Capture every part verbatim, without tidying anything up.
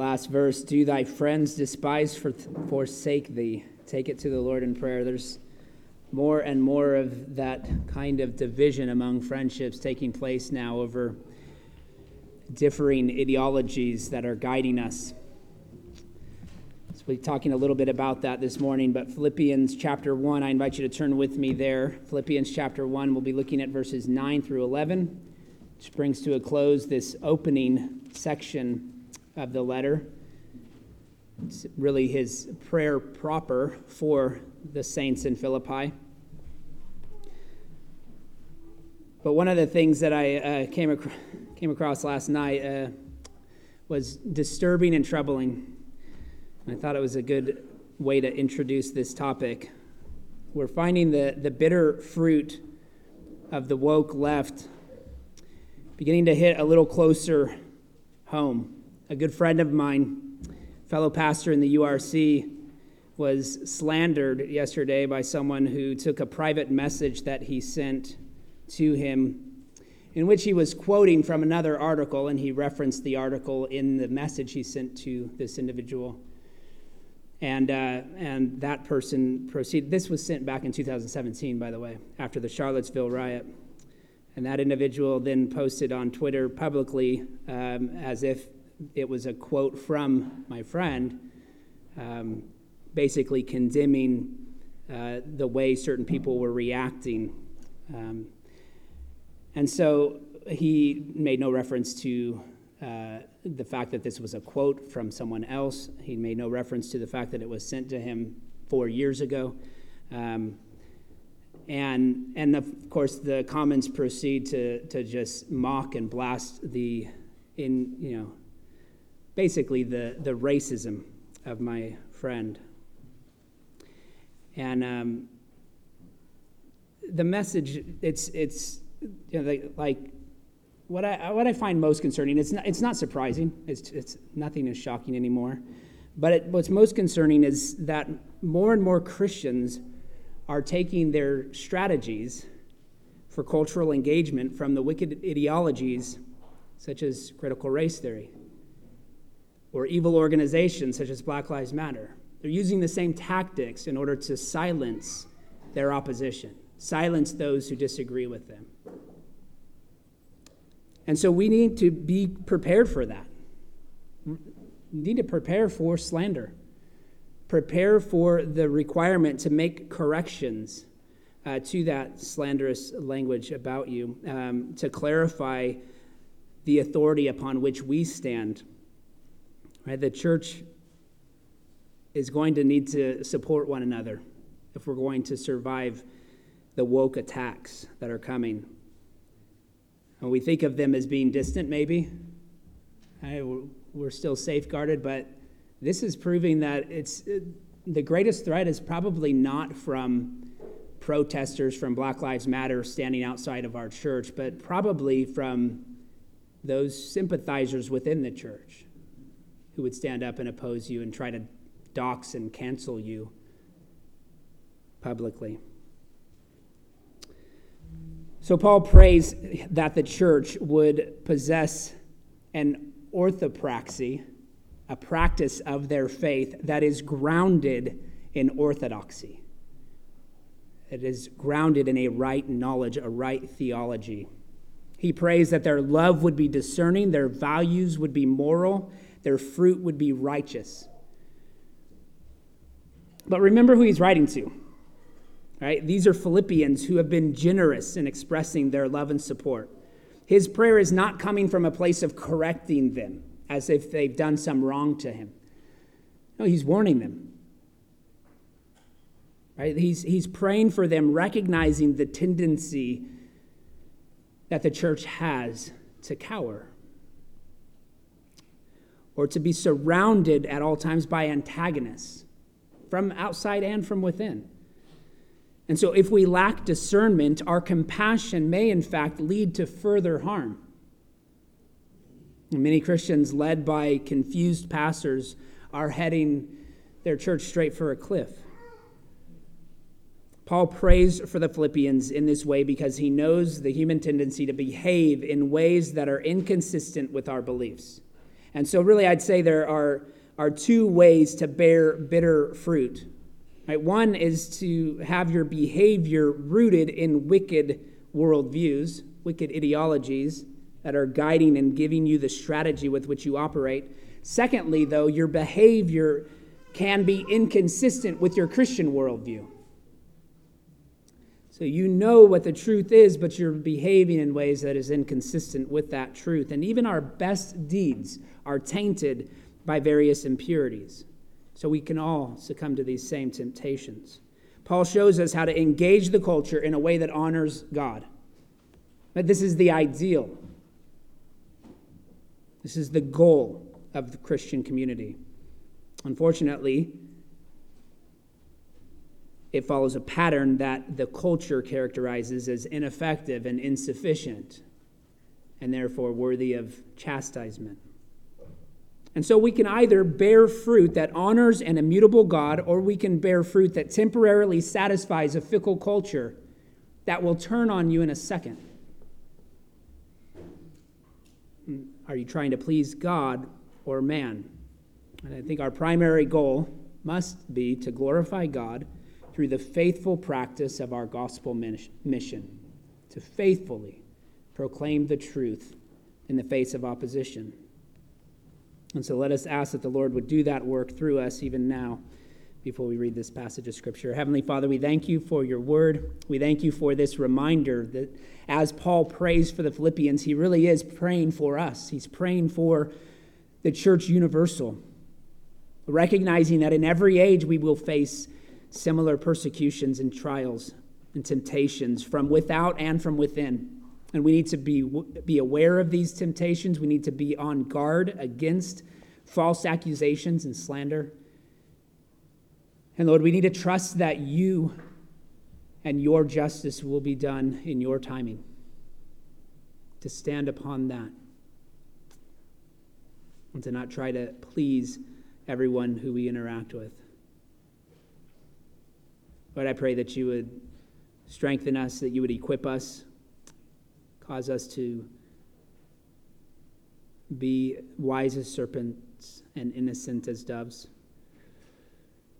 last verse, do thy friends despise, for forsake thee. Take it to the Lord in prayer. There's more and more of that kind of division among friendships taking place now over differing ideologies that are guiding us. So we're talking a little bit about that this morning, but Philippians chapter one, I invite you to turn with me there. Philippians chapter one, we'll be looking at verses nine through eleven, which brings to a close this opening section of the letter. It's really his prayer proper for the saints in Philippi. But one of the things that I uh, came across came across last night uh, was disturbing and troubling. And I thought it was a good way to introduce this topic. We're finding the, the bitter fruit of the woke left beginning to hit a little closer home. A good friend of mine, fellow pastor in the U R C, was slandered yesterday by someone who took a private message that he sent to him, in which he was quoting from another article, and he referenced the article in the message he sent to this individual. And uh, and that person proceeded. This was sent back in two thousand seventeen, by the way, after the Charlottesville riot. And that individual then posted on Twitter publicly um, as if it was a quote from my friend, um, basically condemning uh, the way certain people were reacting. Um, And so he made no reference to uh, the fact that this was a quote from someone else. He made no reference to the fact that it was sent to him four years ago. Um, and and of course, the comments proceed to to just mock and blast the, in you know, basically the, the racism of my friend. And um, the message, it's it's. You know, they, like what I what I find most concerning, it's not it's not surprising. It's it's nothing is shocking anymore. But it, what's most concerning is that more and more Christians are taking their strategies for cultural engagement from the wicked ideologies such as critical race theory or evil organizations such as Black Lives Matter. They're using the same tactics in order to silence their opposition, silence those who disagree with them. And so we need to be prepared for that. We need to prepare for slander. Prepare for the requirement to make corrections uh, to that slanderous language about you, um, to clarify the authority upon which we stand. Right? The church is going to need to support one another if we're going to survive the woke attacks that are coming. And we think of them as being distant, maybe. We're still safeguarded, but this is proving that it's the greatest threat is probably not from protesters from Black Lives Matter standing outside of our church, but probably from those sympathizers within the church who would stand up and oppose you and try to dox and cancel you publicly. So Paul prays that the church would possess an orthopraxy, a practice of their faith that is grounded in orthodoxy. It is grounded in a right knowledge, a right theology. He prays that their love would be discerning, their values would be moral, their fruit would be righteous. But remember who he's writing to. Right? These are Philippians who have been generous in expressing their love and support. His prayer is not coming from a place of correcting them as if they've done some wrong to him. No, he's warning them. Right? He's, he's praying for them, recognizing the tendency that the church has to cower or to be surrounded at all times by antagonists from outside and from within. And so if we lack discernment, our compassion may, in fact, lead to further harm. And many Christians, led by confused pastors, are heading their church straight for a cliff. Paul prays for the Philippians in this way because he knows the human tendency to behave in ways that are inconsistent with our beliefs. And so really I'd say there are, are two ways to bear bitter fruit. Right? One is to have your behavior rooted in wicked worldviews, wicked ideologies that are guiding and giving you the strategy with which you operate. Secondly, though, your behavior can be inconsistent with your Christian worldview. So you know what the truth is, but you're behaving in ways that is inconsistent with that truth. And even our best deeds are tainted by various impurities. So we can all succumb to these same temptations. Paul shows us how to engage the culture in a way that honors God. But this is the ideal. This is the goal of the Christian community. Unfortunately, it follows a pattern that the culture characterizes as ineffective and insufficient, and therefore worthy of chastisement. And so we can either bear fruit that honors an immutable God, or we can bear fruit that temporarily satisfies a fickle culture that will turn on you in a second. Are you trying to please God or man? And I think our primary goal must be to glorify God through the faithful practice of our gospel mission, to faithfully proclaim the truth in the face of opposition. And so let us ask that the Lord would do that work through us even now before we read this passage of Scripture. Heavenly Father, we thank you for your word. We thank you for this reminder that as Paul prays for the Philippians, he really is praying for us. He's praying for the church universal, recognizing that in every age we will face similar persecutions and trials and temptations from without and from within. And we need to be be aware of these temptations. We need to be on guard against false accusations and slander. And Lord, we need to trust that you and your justice will be done in your timing, to stand upon that and to not try to please everyone who we interact with. Lord, I pray that you would strengthen us, that you would equip us, cause us to be wise as serpents and innocent as doves,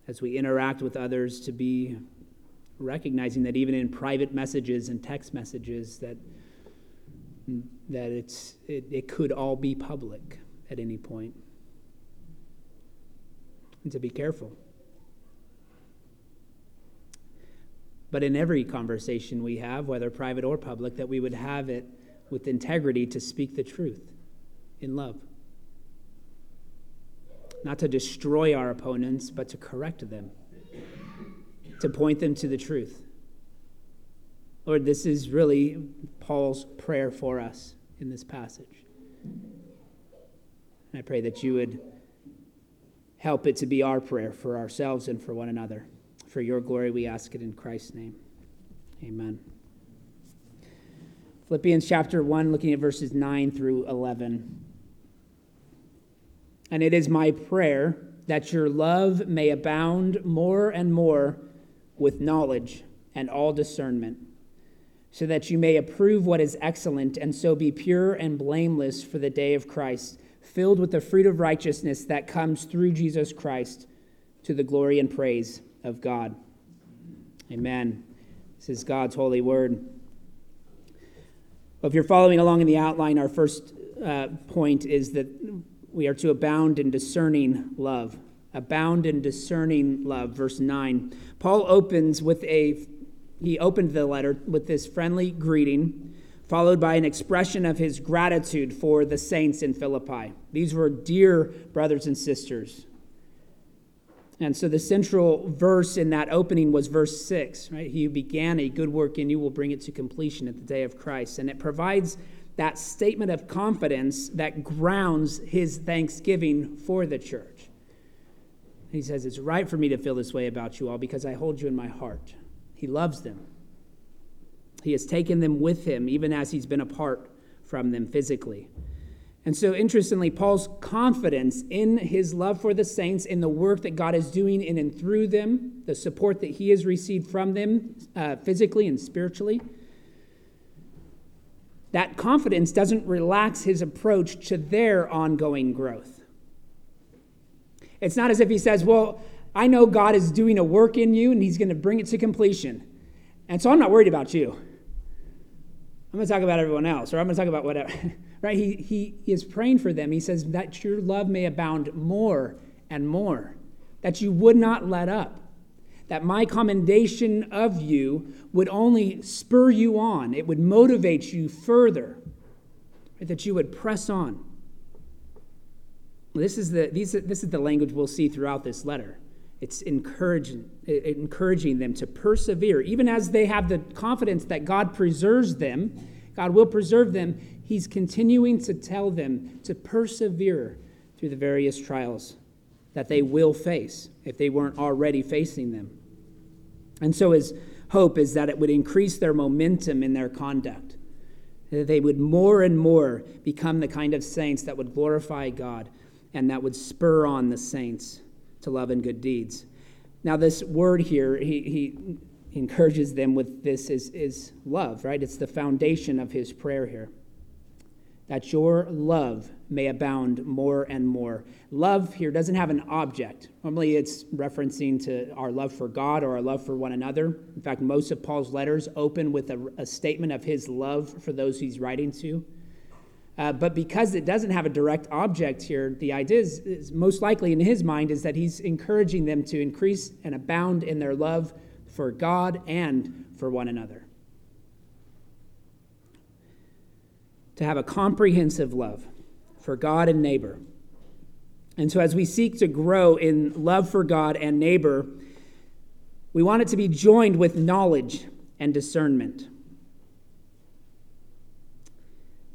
as we interact with others, to be recognizing that even in private messages and text messages that that it's it, it could all be public at any point, and to be careful. But in every conversation we have, whether private or public, that we would have it with integrity to speak the truth in love. Not to destroy our opponents, but to correct them, to point them to the truth. Lord, this is really Paul's prayer for us in this passage. And I pray that you would help it to be our prayer for ourselves and for one another. For your glory, we ask it in Christ's name. Amen. Philippians chapter one, looking at verses nine through eleven. And it is my prayer that your love may abound more and more with knowledge and all discernment, so that you may approve what is excellent, and so be pure and blameless for the day of Christ, filled with the fruit of righteousness that comes through Jesus Christ, to the glory and praise of God. Amen. This is God's holy word. Well, if you're following along in the outline, our first uh, point is that we are to abound in discerning love. Abound in discerning love. Verse nine. Paul opens with a, he opened the letter with this friendly greeting, followed by an expression of his gratitude for the saints in Philippi. These were dear brothers and sisters. And so the central verse in that opening was verse six, right? He began a good work in you will bring it to completion at the day of Christ. And it provides that statement of confidence that grounds his thanksgiving for the church. He says, it's right for me to feel this way about you all because I hold you in my heart. He loves them. He has taken them with him, even as he's been apart from them physically. And so, interestingly, Paul's confidence in his love for the saints, in the work that God is doing in and through them, the support that he has received from them uh, physically and spiritually, that confidence doesn't relax his approach to their ongoing growth. It's not as if he says, well, I know God is doing a work in you and he's going to bring it to completion, and so I'm not worried about you. I'm going to talk about everyone else, or I'm going to talk about whatever. Right? He, he he is praying for them. He says that your love may abound more and more, that you would not let up, that my commendation of you would only spur you on. It would motivate you further, that you would press on. This is the these this is the language we'll see throughout this letter. It's encouraging, encouraging them to persevere. Even as they have the confidence that God preserves them, God will preserve them, he's continuing to tell them to persevere through the various trials that they will face if they weren't already facing them. And so his hope is that it would increase their momentum in their conduct, that they would more and more become the kind of saints that would glorify God and that would spur on the saints to love and good deeds. Now, this word here, he, he encourages them with this is, is love, right? It's the foundation of his prayer here. That your love may abound more and more. Love here doesn't have an object. Normally it's referencing to our love for God or our love for one another. In fact, most of Paul's letters open with a, a statement of his love for those he's writing to. Uh, but because it doesn't have a direct object here, the idea is, is most likely in his mind is that he's encouraging them to increase and abound in their love for God and for one another. To have a comprehensive love for God and neighbor. And so as we seek to grow in love for God and neighbor, we want it to be joined with knowledge and discernment.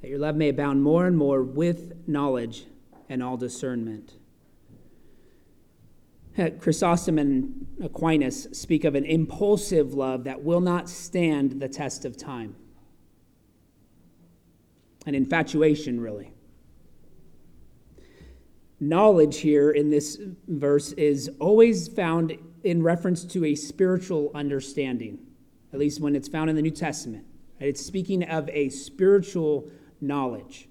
That your love may abound more and more with knowledge and all discernment. Chrysostom and Aquinas speak of an impulsive love that will not stand the test of time. An infatuation, really. Knowledge here in this verse is always found in reference to a spiritual understanding, at least when it's found in the New Testament. It's speaking of a spiritual knowledge.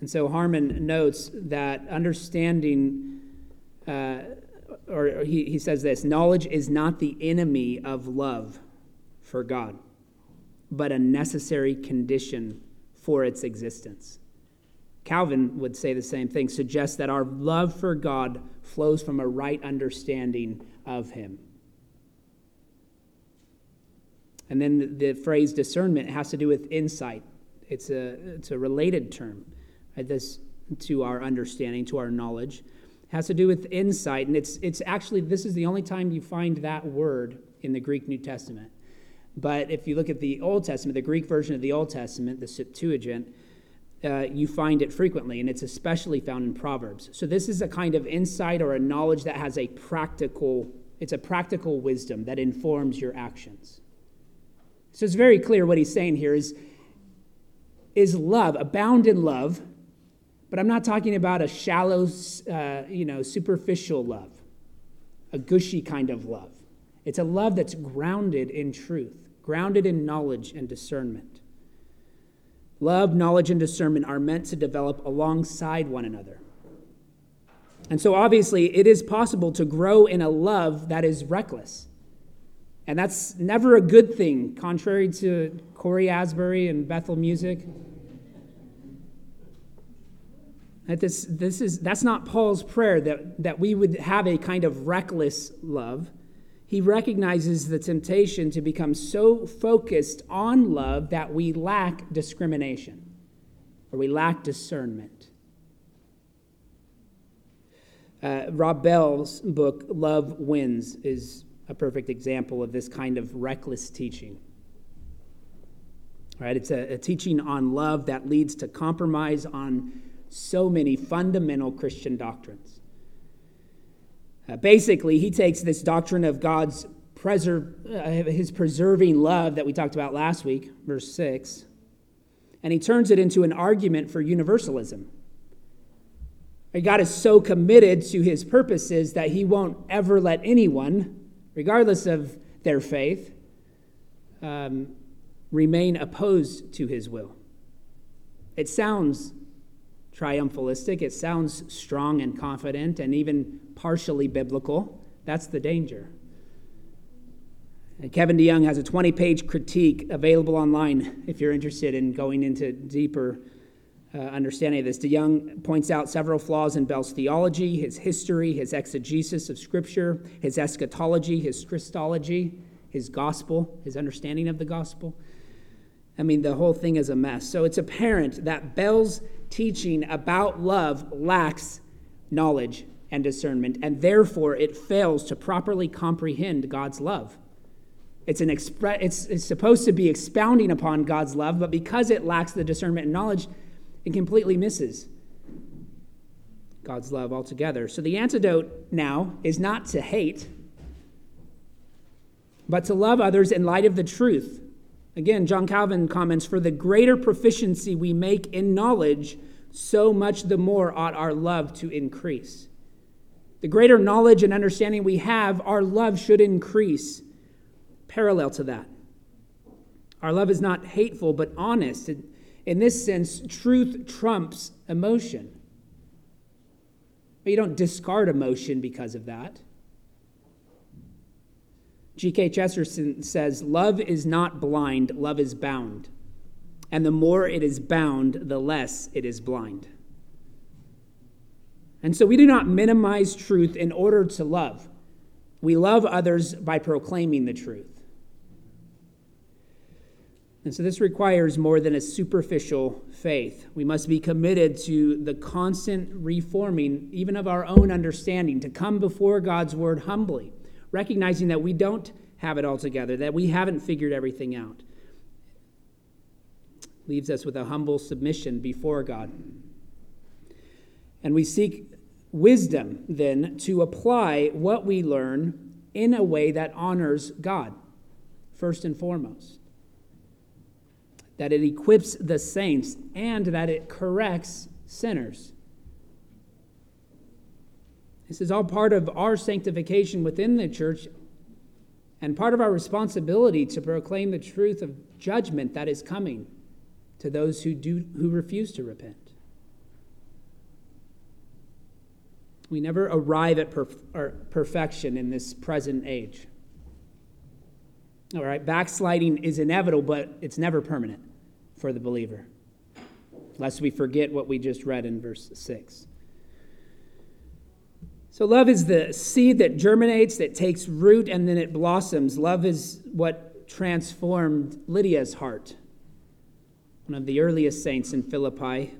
And so Harmon notes that understanding, uh, or, or he, he says this, knowledge is not the enemy of love for God, but a necessary condition for its existence. Calvin would say the same thing, suggests that our love for God flows from a right understanding of him. And then the phrase discernment has to do with insight. It's a it's a related term, right? This to our understanding, to our knowledge. It has to do with insight, and it's it's actually, this is the only time you find that word in the Greek New Testament. But if you look at the Old Testament, the Greek version of the Old Testament, the Septuagint, uh, you find it frequently, and it's especially found in Proverbs. So this is a kind of insight or a knowledge that has a practical, it's a practical wisdom that informs your actions. So it's very clear what he's saying here is, is love, abound in love, but I'm not talking about a shallow, uh, you know, superficial love, a gushy kind of love. It's a love that's grounded in truth, grounded in knowledge and discernment. Love, knowledge, and discernment are meant to develop alongside one another. And so obviously it is possible to grow in a love that is reckless. And that's never a good thing, contrary to Corey Asbury and Bethel Music. That this, this is, that's not Paul's prayer, that, that we would have a kind of reckless love. He recognizes the temptation to become so focused on love that we lack discrimination or we lack discernment. Uh, Rob Bell's book, Love Wins, is a perfect example of this kind of reckless teaching. All right, it's a, a teaching on love that leads to compromise on so many fundamental Christian doctrines. Uh, basically, he takes this doctrine of God's preserve, uh, his preserving love that we talked about last week, verse six, and he turns it into an argument for universalism. God is so committed to his purposes that he won't ever let anyone, regardless of their faith, um, remain opposed to his will. It sounds triumphalistic. It sounds strong and confident and even partially biblical. That's the danger. And Kevin DeYoung has a twenty-page critique available online if you're interested in going into deeper uh, understanding of this. DeYoung points out several flaws in Bell's theology, his history, his exegesis of Scripture, his eschatology, his Christology, his gospel, his understanding of the gospel. I mean, the whole thing is a mess. So it's apparent that Bell's teaching about love lacks knowledge and discernment, and therefore it fails to properly comprehend God's love. It's an expre- it's, it's supposed to be expounding upon God's love, but because it lacks the discernment and knowledge, it completely misses God's love altogether. So the antidote now is not to hate, but to love others in light of the truth. Again, John Calvin comments, "For the greater proficiency we make in knowledge, so much the more ought our love to increase." The greater knowledge and understanding we have, our love should increase. Parallel to that, our love is not hateful, but honest. In this sense, truth trumps emotion. But you don't discard emotion because of that. G K Chesterton says, "Love is not blind, love is bound. And the more it is bound, the less it is blind." And so we do not minimize truth in order to love. We love others by proclaiming the truth. And so this requires more than a superficial faith. We must be committed to the constant reforming, even of our own understanding, to come before God's word humbly, recognizing that we don't have it all together, that we haven't figured everything out. Leaves us with a humble submission before God. And we seek wisdom, then, to apply what we learn in a way that honors God, first and foremost. That it equips the saints and that it corrects sinners. This is all part of our sanctification within the church and part of our responsibility to proclaim the truth of judgment that is coming to those who do who refuse to repent. We never arrive at perf- or perfection in this present age. All right, backsliding is inevitable, but it's never permanent for the believer, lest we forget what we just read in verse six. So love is the seed that germinates, that takes root, and then it blossoms. Love is what transformed Lydia's heart, one of the earliest saints in Philippi,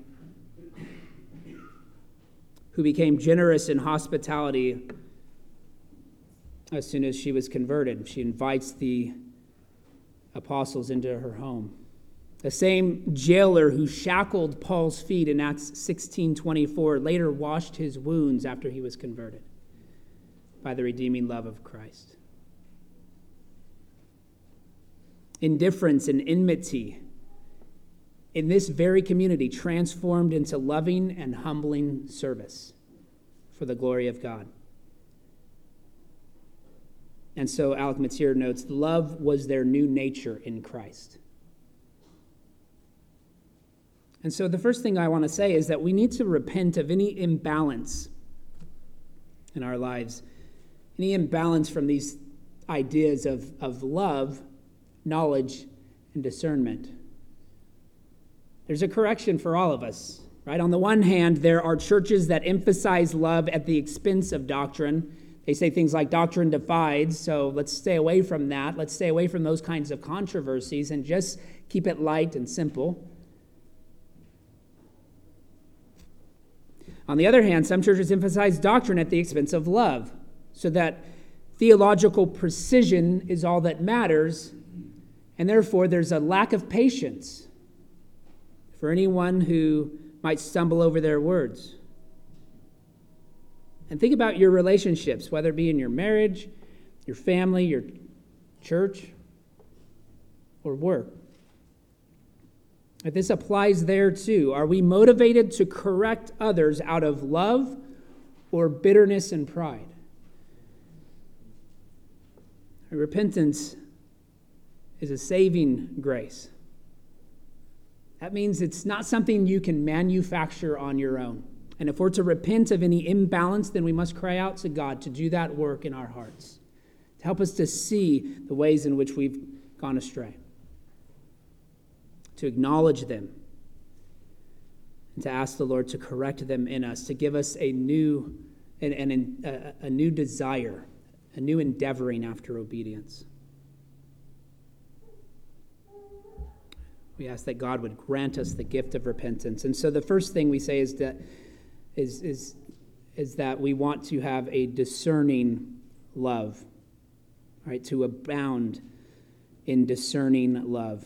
who became generous in hospitality as soon as she was converted. She invites the apostles into her home. The same jailer who shackled Paul's feet in Acts sixteen twenty-four later washed his wounds after he was converted by the redeeming love of Christ. Indifference and enmity in this very community transformed into loving and humbling service for the glory of God. And so Alec Mateer notes, love was their new nature in Christ. And so the first thing I want to say is that we need to repent of any imbalance in our lives, any imbalance from these ideas of, of love, knowledge, and discernment. There's a correction for all of us, right? On the one hand, there are churches that emphasize love at the expense of doctrine. They say things like doctrine divides, so let's stay away from that. Let's stay away from those kinds of controversies and just keep it light and simple. On the other hand, some churches emphasize doctrine at the expense of love, so that theological precision is all that matters, and therefore there's a lack of patience for anyone who might stumble over their words. And think about your relationships, whether it be in your marriage, your family, your church, or work. But this applies there too. Are we motivated to correct others out of love or bitterness and pride? Repentance is a saving grace. That means it's not something you can manufacture on your own. And if we're to repent of any imbalance, then we must cry out to God to do that work in our hearts, to help us to see the ways in which we've gone astray, to acknowledge them, and to ask the Lord to correct them in us, to give us a new and and a, a new desire, a new endeavoring after obedience. We ask that God would grant us the gift of repentance. And so the first thing we say is that is is is that we want to have a discerning love, right? To abound in discerning love.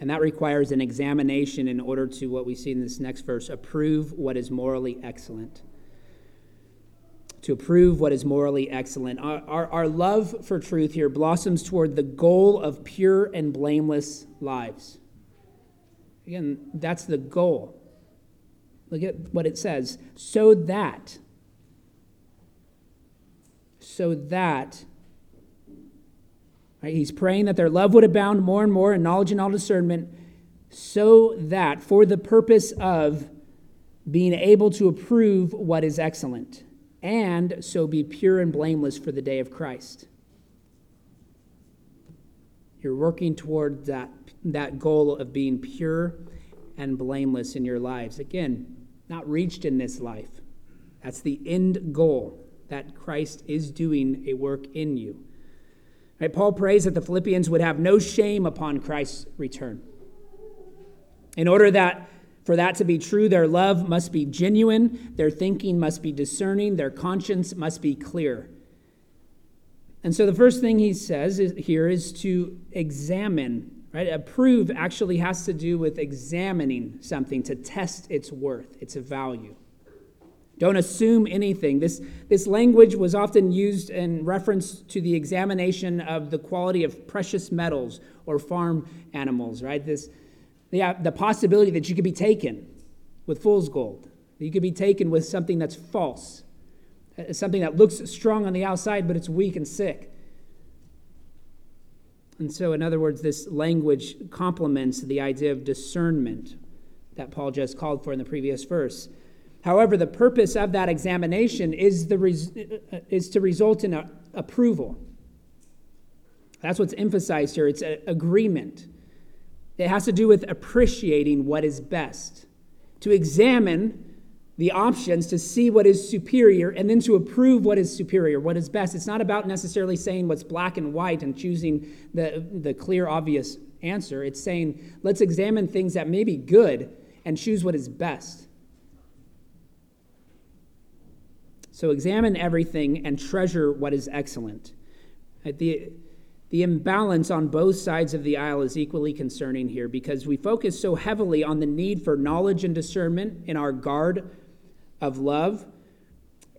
And that requires an examination in order to, what we see in this next verse, approve what is morally excellent. To approve what is morally excellent. Our, our, our love for truth here blossoms toward the goal of pure and blameless lives. Again, that's the goal. Look at what it says. So that, so that, right, he's praying that their love would abound more and more in knowledge and all discernment, so that for the purpose of being able to approve what is excellent, and so be pure and blameless for the day of Christ. You're working toward that, that goal of being pure and blameless in your lives. Again, not reached in this life. That's the end goal, that Christ is doing a work in you. Right, Paul prays that the Philippians would have no shame upon Christ's return. In order that for that to be true, their love must be genuine, their thinking must be discerning, their conscience must be clear. And so the first thing he says is, here is to examine. Right? Approve actually has to do with examining something, to test its worth, its value. Don't assume anything. This, this language was often used in reference to the examination of the quality of precious metals or farm animals, right? This, yeah, the possibility that you could be taken with fool's gold, that you could be taken with something that's false, something that looks strong on the outside, but it's weak and sick. And so, in other words, this language complements the idea of discernment that Paul just called for in the previous verse. However, the purpose of that examination is the res- is to result in a, approval. That's what's emphasized here. It's an agreement. It has to do with appreciating what is best, to examine the options to see what is superior and then to approve what is superior, what is best. It's not about necessarily saying what's black and white and choosing the, the clear, obvious answer. It's saying, let's examine things that may be good and choose what is best. So examine everything and treasure what is excellent. The, the imbalance on both sides of the aisle is equally concerning here, because we focus so heavily on the need for knowledge and discernment in our guard of love,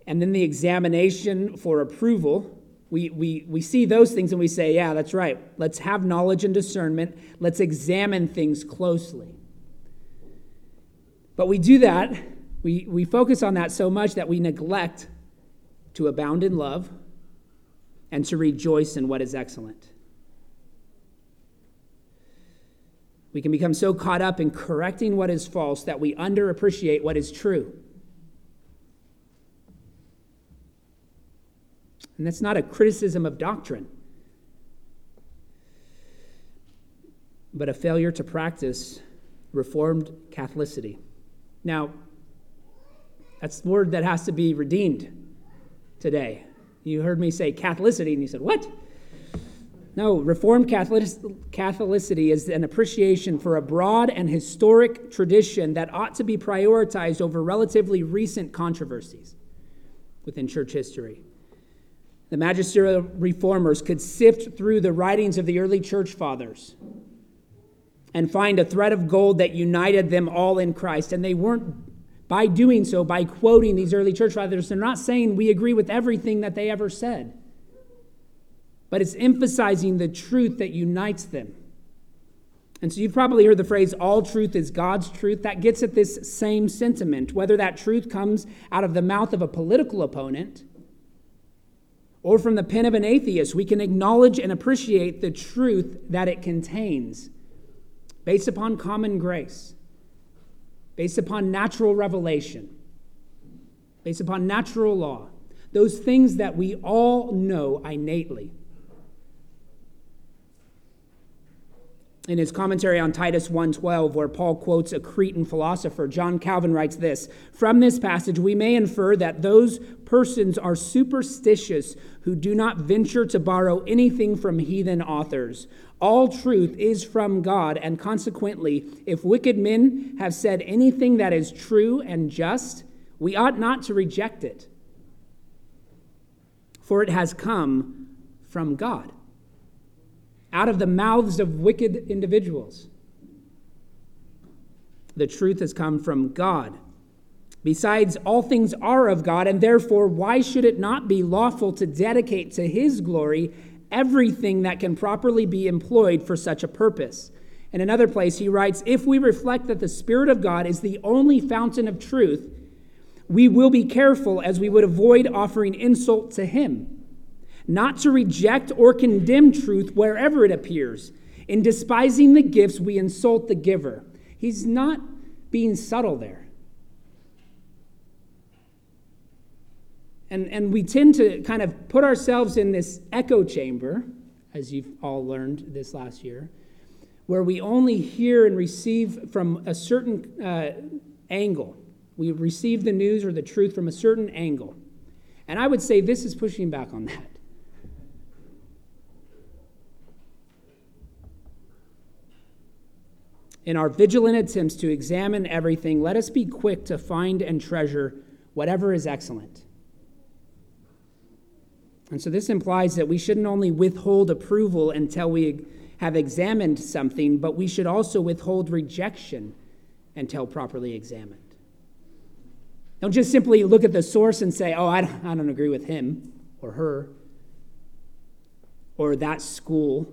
and then the examination for approval. We, we, we see those things and we say, yeah, that's right. Let's have knowledge and discernment. Let's examine things closely. But we do that. We we focus on that so much that we neglect to abound in love and to rejoice in what is excellent. We can become so caught up in correcting what is false that we underappreciate what is true. And that's not a criticism of doctrine, but a failure to practice Reformed Catholicity. Now, that's the word that has to be redeemed today. You heard me say Catholicity, and you said, what? No, Reformed Catholicity is an appreciation for a broad and historic tradition that ought to be prioritized over relatively recent controversies within church history. The magisterial reformers could sift through the writings of the early church fathers and find a thread of gold that united them all in Christ, and they weren't by doing so, by quoting these early church fathers, they're not saying we agree with everything that they ever said. But it's emphasizing the truth that unites them. And so you've probably heard the phrase, all truth is God's truth. That gets at this same sentiment, whether that truth comes out of the mouth of a political opponent or from the pen of an atheist, we can acknowledge and appreciate the truth that it contains, based upon common grace, based upon natural revelation, based upon natural law, those things that we all know innately. In his commentary on Titus one twelve, where Paul quotes a Cretan philosopher, John Calvin writes this: "From this passage, we may infer that those persons are superstitious who do not venture to borrow anything from heathen authors. All truth is from God, and consequently, if wicked men have said anything that is true and just, we ought not to reject it, for it has come from God." Out of the mouths of wicked individuals, the truth has come from God. Besides, all things are of God, and therefore, why should it not be lawful to dedicate to His glory everything that can properly be employed for such a purpose? In another place, he writes, "If we reflect that the Spirit of God is the only fountain of truth, we will be careful as we would avoid offering insult to Him, not to reject or condemn truth wherever it appears. In despising the gifts, we insult the giver." He's not being subtle there. And, and we tend to kind of put ourselves in this echo chamber, as you've all learned this last year, where we only hear and receive from a certain uh, angle. We receive the news or the truth from a certain angle. And I would say this is pushing back on that. In our vigilant attempts to examine everything, let us be quick to find and treasure whatever is excellent. And so this implies that we shouldn't only withhold approval until we have examined something, but we should also withhold rejection until properly examined. Don't just simply look at the source and say, oh, I don't, I don't agree with him or her or that school.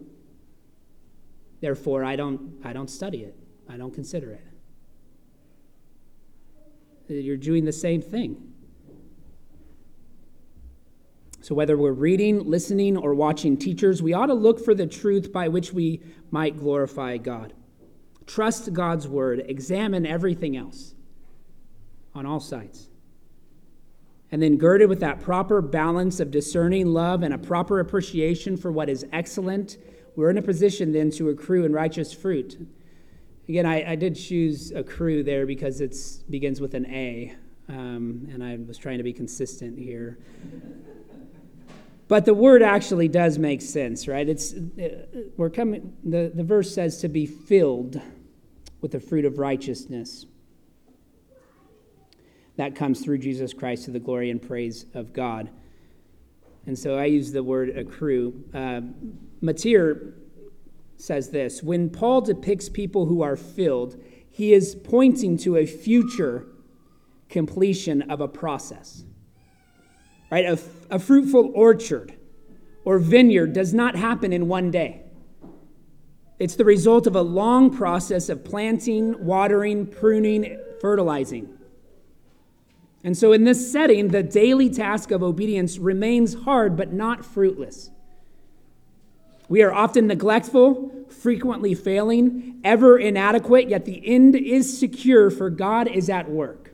Therefore, I don't I don't study it. I don't consider it. You're doing the same thing. So whether we're reading, listening, or watching teachers, we ought to look for the truth by which we might glorify God. Trust God's word. Examine everything else on all sides. And then girded with that proper balance of discerning love and a proper appreciation for what is excellent, we're in a position then to accrue in righteous fruit. Again, I, I did choose accrue there because it begins with an A, um, and I was trying to be consistent here. But the word actually does make sense, right? It's it, we're coming. The, the verse says to be filled with the fruit of righteousness that comes through Jesus Christ to the glory and praise of God. And so I use the word accrue. Uh, Mateer says this: when Paul depicts people who are filled, he is pointing to a future completion of a process. Right? A, a fruitful orchard or vineyard does not happen in one day. It's the result of a long process of planting, watering, pruning, fertilizing. And so in this setting, the daily task of obedience remains hard but not fruitless. We are often neglectful, frequently failing, ever inadequate, yet the end is secure, for God is at work.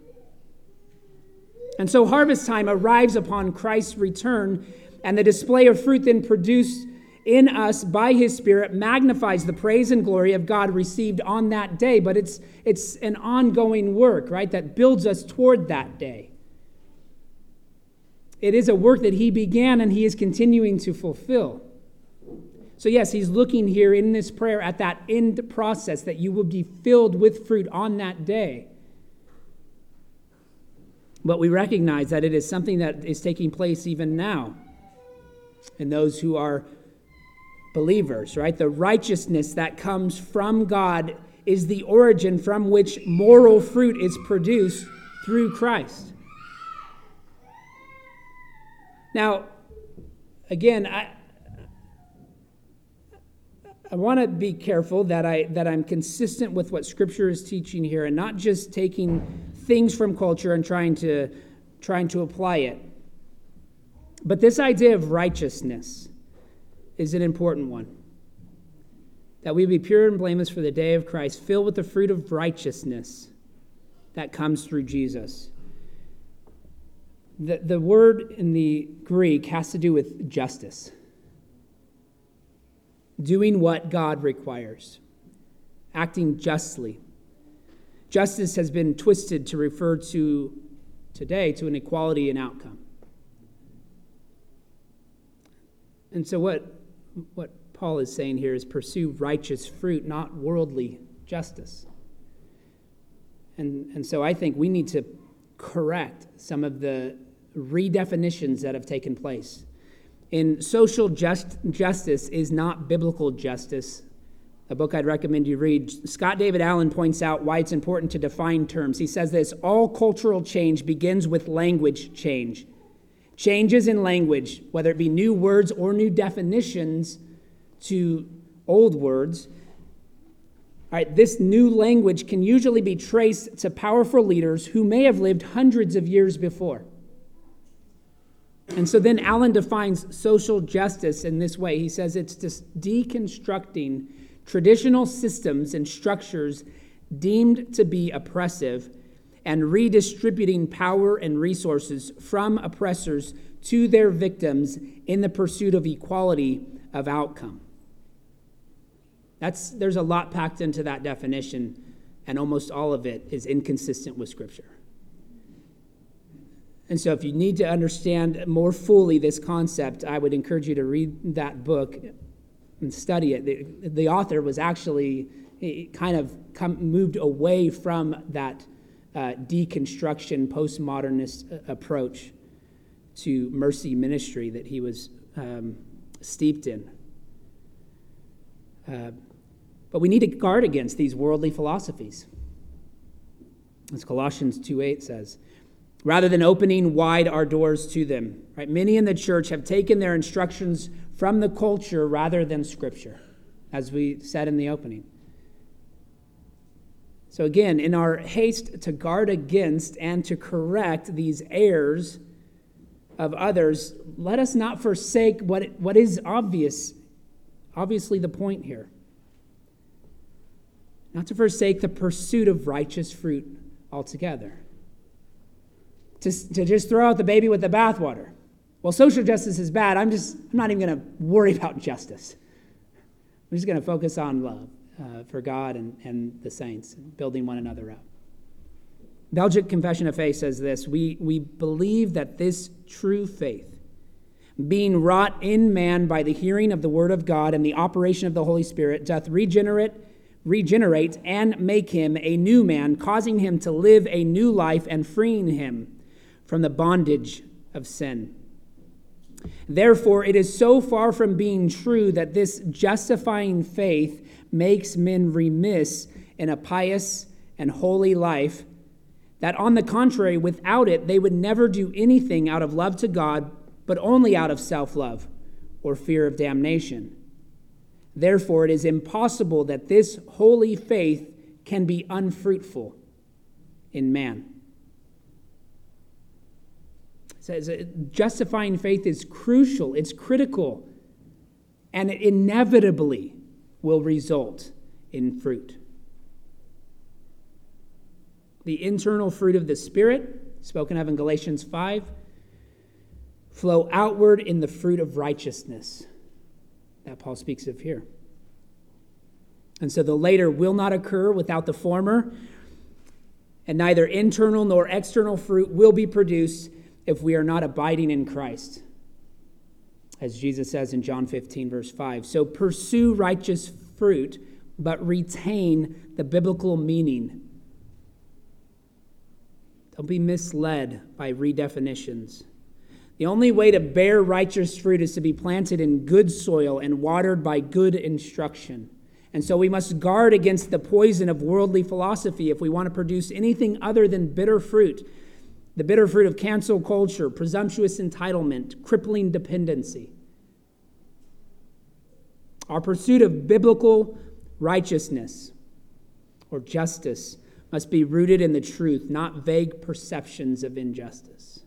And so harvest time arrives upon Christ's return, and the display of fruit then produced in us by His Spirit magnifies the praise and glory of God received on that day. But it's it's an ongoing work, right, that builds us toward that day. It is a work that He began and He is continuing to fulfill. So yes, He's looking here in this prayer at that end process, that you will be filled with fruit on that day. But we recognize that it is something that is taking place even now in those who are believers, right? The righteousness that comes from God is the origin from which moral fruit is produced through Christ. Now, again, I I want to be careful that I that I'm consistent with what Scripture is teaching here and not just taking things from culture and trying to trying to apply it. But this idea of righteousness is an important one. That we be pure and blameless for the day of Christ, filled with the fruit of righteousness that comes through Jesus. The, the word in the Greek has to do with justice. Doing what God requires. Acting justly. Justice has been twisted to refer to today to an equality in outcome. And so what, what Paul is saying here is pursue righteous fruit, not worldly justice. And, and so I think we need to correct some of the redefinitions that have taken place. In Social just, Justice is Not Biblical Justice, a book I'd recommend you read, Scott David Allen points out why it's important to define terms. He says this: all cultural change begins with language change. Changes in language, whether it be new words or new definitions to old words, all right, this new language can usually be traced to powerful leaders who may have lived hundreds of years before. And so then Allen defines social justice in this way. He says it's just deconstructing traditional systems and structures deemed to be oppressive and redistributing power and resources from oppressors to their victims in the pursuit of equality of outcome. That's, there's a lot packed into that definition, and almost all of it is inconsistent with Scripture. And so if you need to understand more fully this concept, I would encourage you to read that book and study it. The, the author was actually kind of come, moved away from that uh, deconstruction, postmodernist approach to mercy ministry that he was um, steeped in. Uh, but we need to guard against these worldly philosophies. As Colossians two eight says, rather than opening wide our doors to them, right? Many in the church have taken their instructions from the culture rather than Scripture, as we said in the opening. So again, in our haste to guard against and to correct these errors of others, let us not forsake what it, what is obvious, obviously the point here. Not to forsake the pursuit of righteous fruit altogether. To, to just throw out the baby with the bathwater. Well, social justice is bad. I'm just, I'm not even going to worry about justice. I'm just going to focus on love uh, for God and, and the saints, and building one another up. Belgic Confession of Faith says this: we, we believe that this true faith, being wrought in man by the hearing of the word of God and the operation of the Holy Spirit, doth regenerate, regenerate and make him a new man, causing him to live a new life and freeing him from the bondage of sin. Therefore, it is so far from being true that this justifying faith makes men remiss in a pious and holy life, that on the contrary, without it, they would never do anything out of love to God, but only out of self-love or fear of damnation. Therefore, it is impossible that this holy faith can be unfruitful in man. Says justifying faith is crucial, it's critical, and it inevitably will result in fruit. The internal fruit of the Spirit, spoken of in Galatians five, flow outward in the fruit of righteousness that Paul speaks of here. And so the latter will not occur without the former, and neither internal nor external fruit will be produced if we are not abiding in Christ, as Jesus says in John fifteen, verse five. So pursue righteous fruit, but retain the biblical meaning. Don't be misled by redefinitions. The only way to bear righteous fruit is to be planted in good soil and watered by good instruction. And so we must guard against the poison of worldly philosophy if we want to produce anything other than bitter fruit. The bitter fruit of cancel culture, presumptuous entitlement, crippling dependency. Our pursuit of biblical righteousness or justice must be rooted in the truth, not vague perceptions of injustice.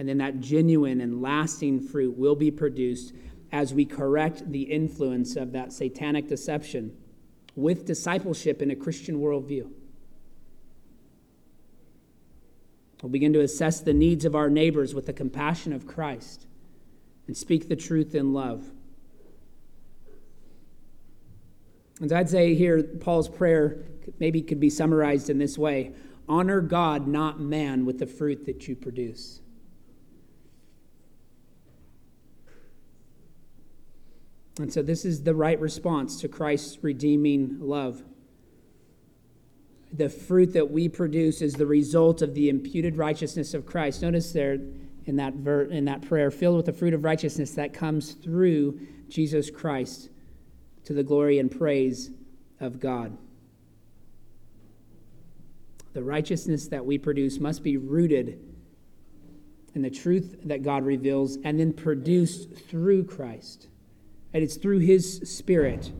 and then that genuine and lasting fruit will be produced as we correct the influence of that satanic deception with discipleship in a Christian worldview. We'll begin to assess the needs of our neighbors with the compassion of Christ and speak the truth in love. And I'd say here, Paul's prayer maybe could be summarized in this way: honor God, not man, with the fruit that you produce. And so this is the right response to Christ's redeeming love. The fruit that we produce is the result of the imputed righteousness of Christ. Notice there in that ver- in that prayer, filled with the fruit of righteousness that comes through Jesus Christ to the glory and praise of God. The righteousness that we produce must be rooted in the truth that God reveals and then produced through Christ. And it's through his Spirit.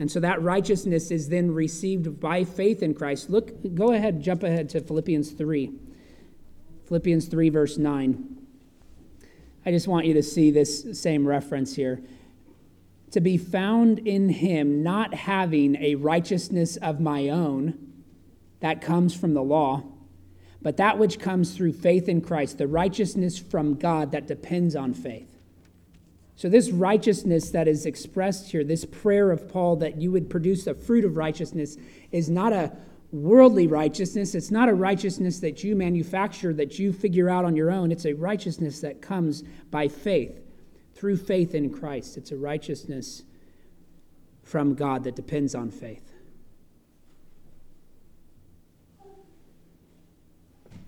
And so that righteousness is then received by faith in Christ. Look, go ahead, jump ahead to Philippians three. Philippians three, verse nine. I just want you to see this same reference here. To be found in him, not having a righteousness of my own that comes from the law, but that which comes through faith in Christ, the righteousness from God that depends on faith. So this righteousness that is expressed here, this prayer of Paul that you would produce the fruit of righteousness, is not a worldly righteousness. It's not a righteousness that you manufacture, that you figure out on your own. It's a righteousness that comes by faith, through faith in Christ. It's a righteousness from God that depends on faith.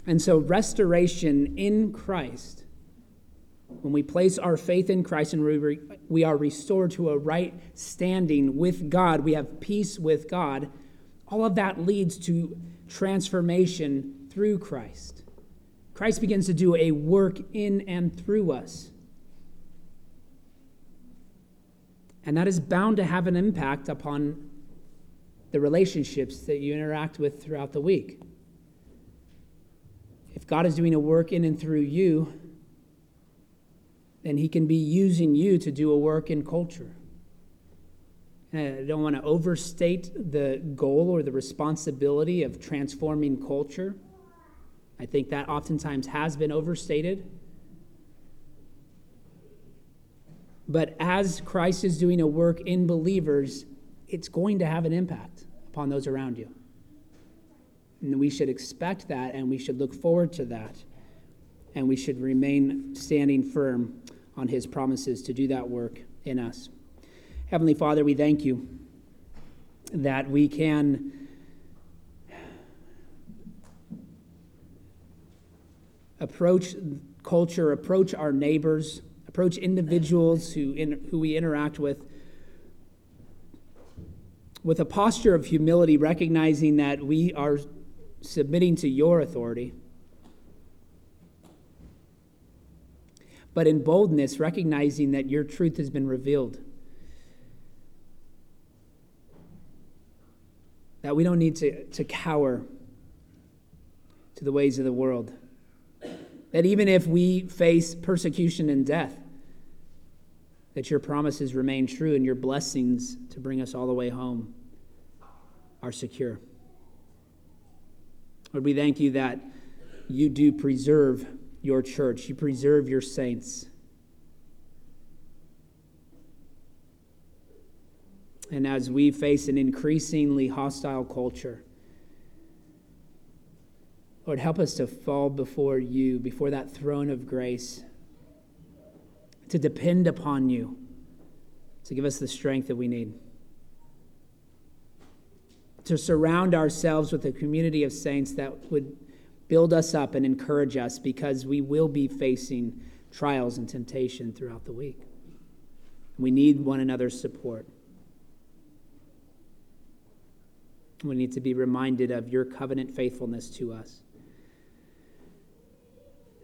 And so restoration in Christ, when we place our faith in Christ and we, re, we are restored to a right standing with God, we have peace with God, all of that leads to transformation through Christ. Christ begins to do a work in and through us. And that is bound to have an impact upon the relationships that you interact with throughout the week. If God is doing a work in and through you, and he can be using you to do a work in culture. And I don't want to overstate the goal or the responsibility of transforming culture. I think that oftentimes has been overstated. But as Christ is doing a work in believers, it's going to have an impact upon those around you. And we should expect that, and we should look forward to that. And we should remain standing firm on his promises to do that work in us. Heavenly Father, we thank you that we can approach culture, approach our neighbors, approach individuals who in, who we interact with, with a posture of humility, recognizing that we are submitting to your authority, but in boldness, recognizing that your truth has been revealed. That we don't need to, to cower to the ways of the world. That even if we face persecution and death, that your promises remain true and your blessings to bring us all the way home are secure. Lord, we thank you that you do preserve your church, you preserve your saints. And as we face an increasingly hostile culture, Lord, help us to fall before you, before that throne of grace, to depend upon you, to give us the strength that we need, to surround ourselves with a community of saints that would build us up and encourage us, because we will be facing trials and temptation throughout the week. We need one another's support. We need to be reminded of your covenant faithfulness to us.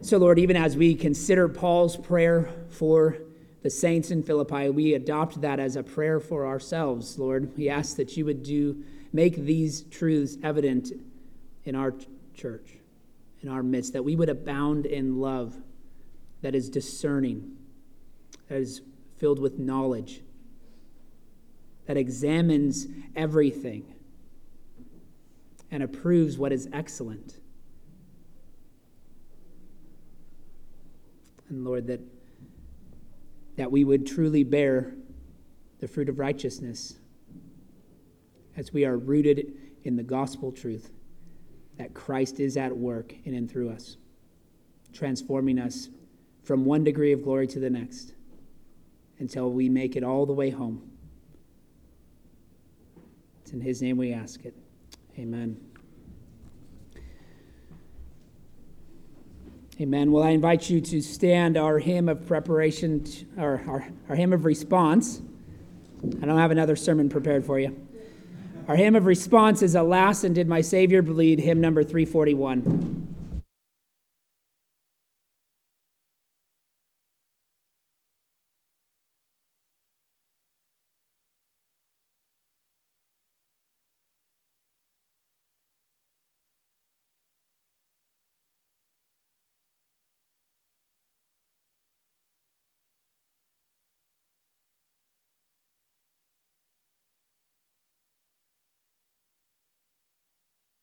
So, Lord, even as we consider Paul's prayer for the saints in Philippi, we adopt that as a prayer for ourselves, Lord. We ask that you would do make these truths evident in our church. in our midst, that we would abound in love that is discerning, that is filled with knowledge, that examines everything and approves what is excellent. And Lord, that that we would truly bear the fruit of righteousness as we are rooted in the gospel truth that Christ is at work in and through us, transforming us from one degree of glory to the next until we make it all the way home. It's in his name we ask it. Amen. Amen. Well, I invite you to stand our hymn of preparation, to, or our, our hymn of response. I don't have another sermon prepared for you. Our hymn of response is Alas and Did My Savior Bleed, hymn number three forty-one.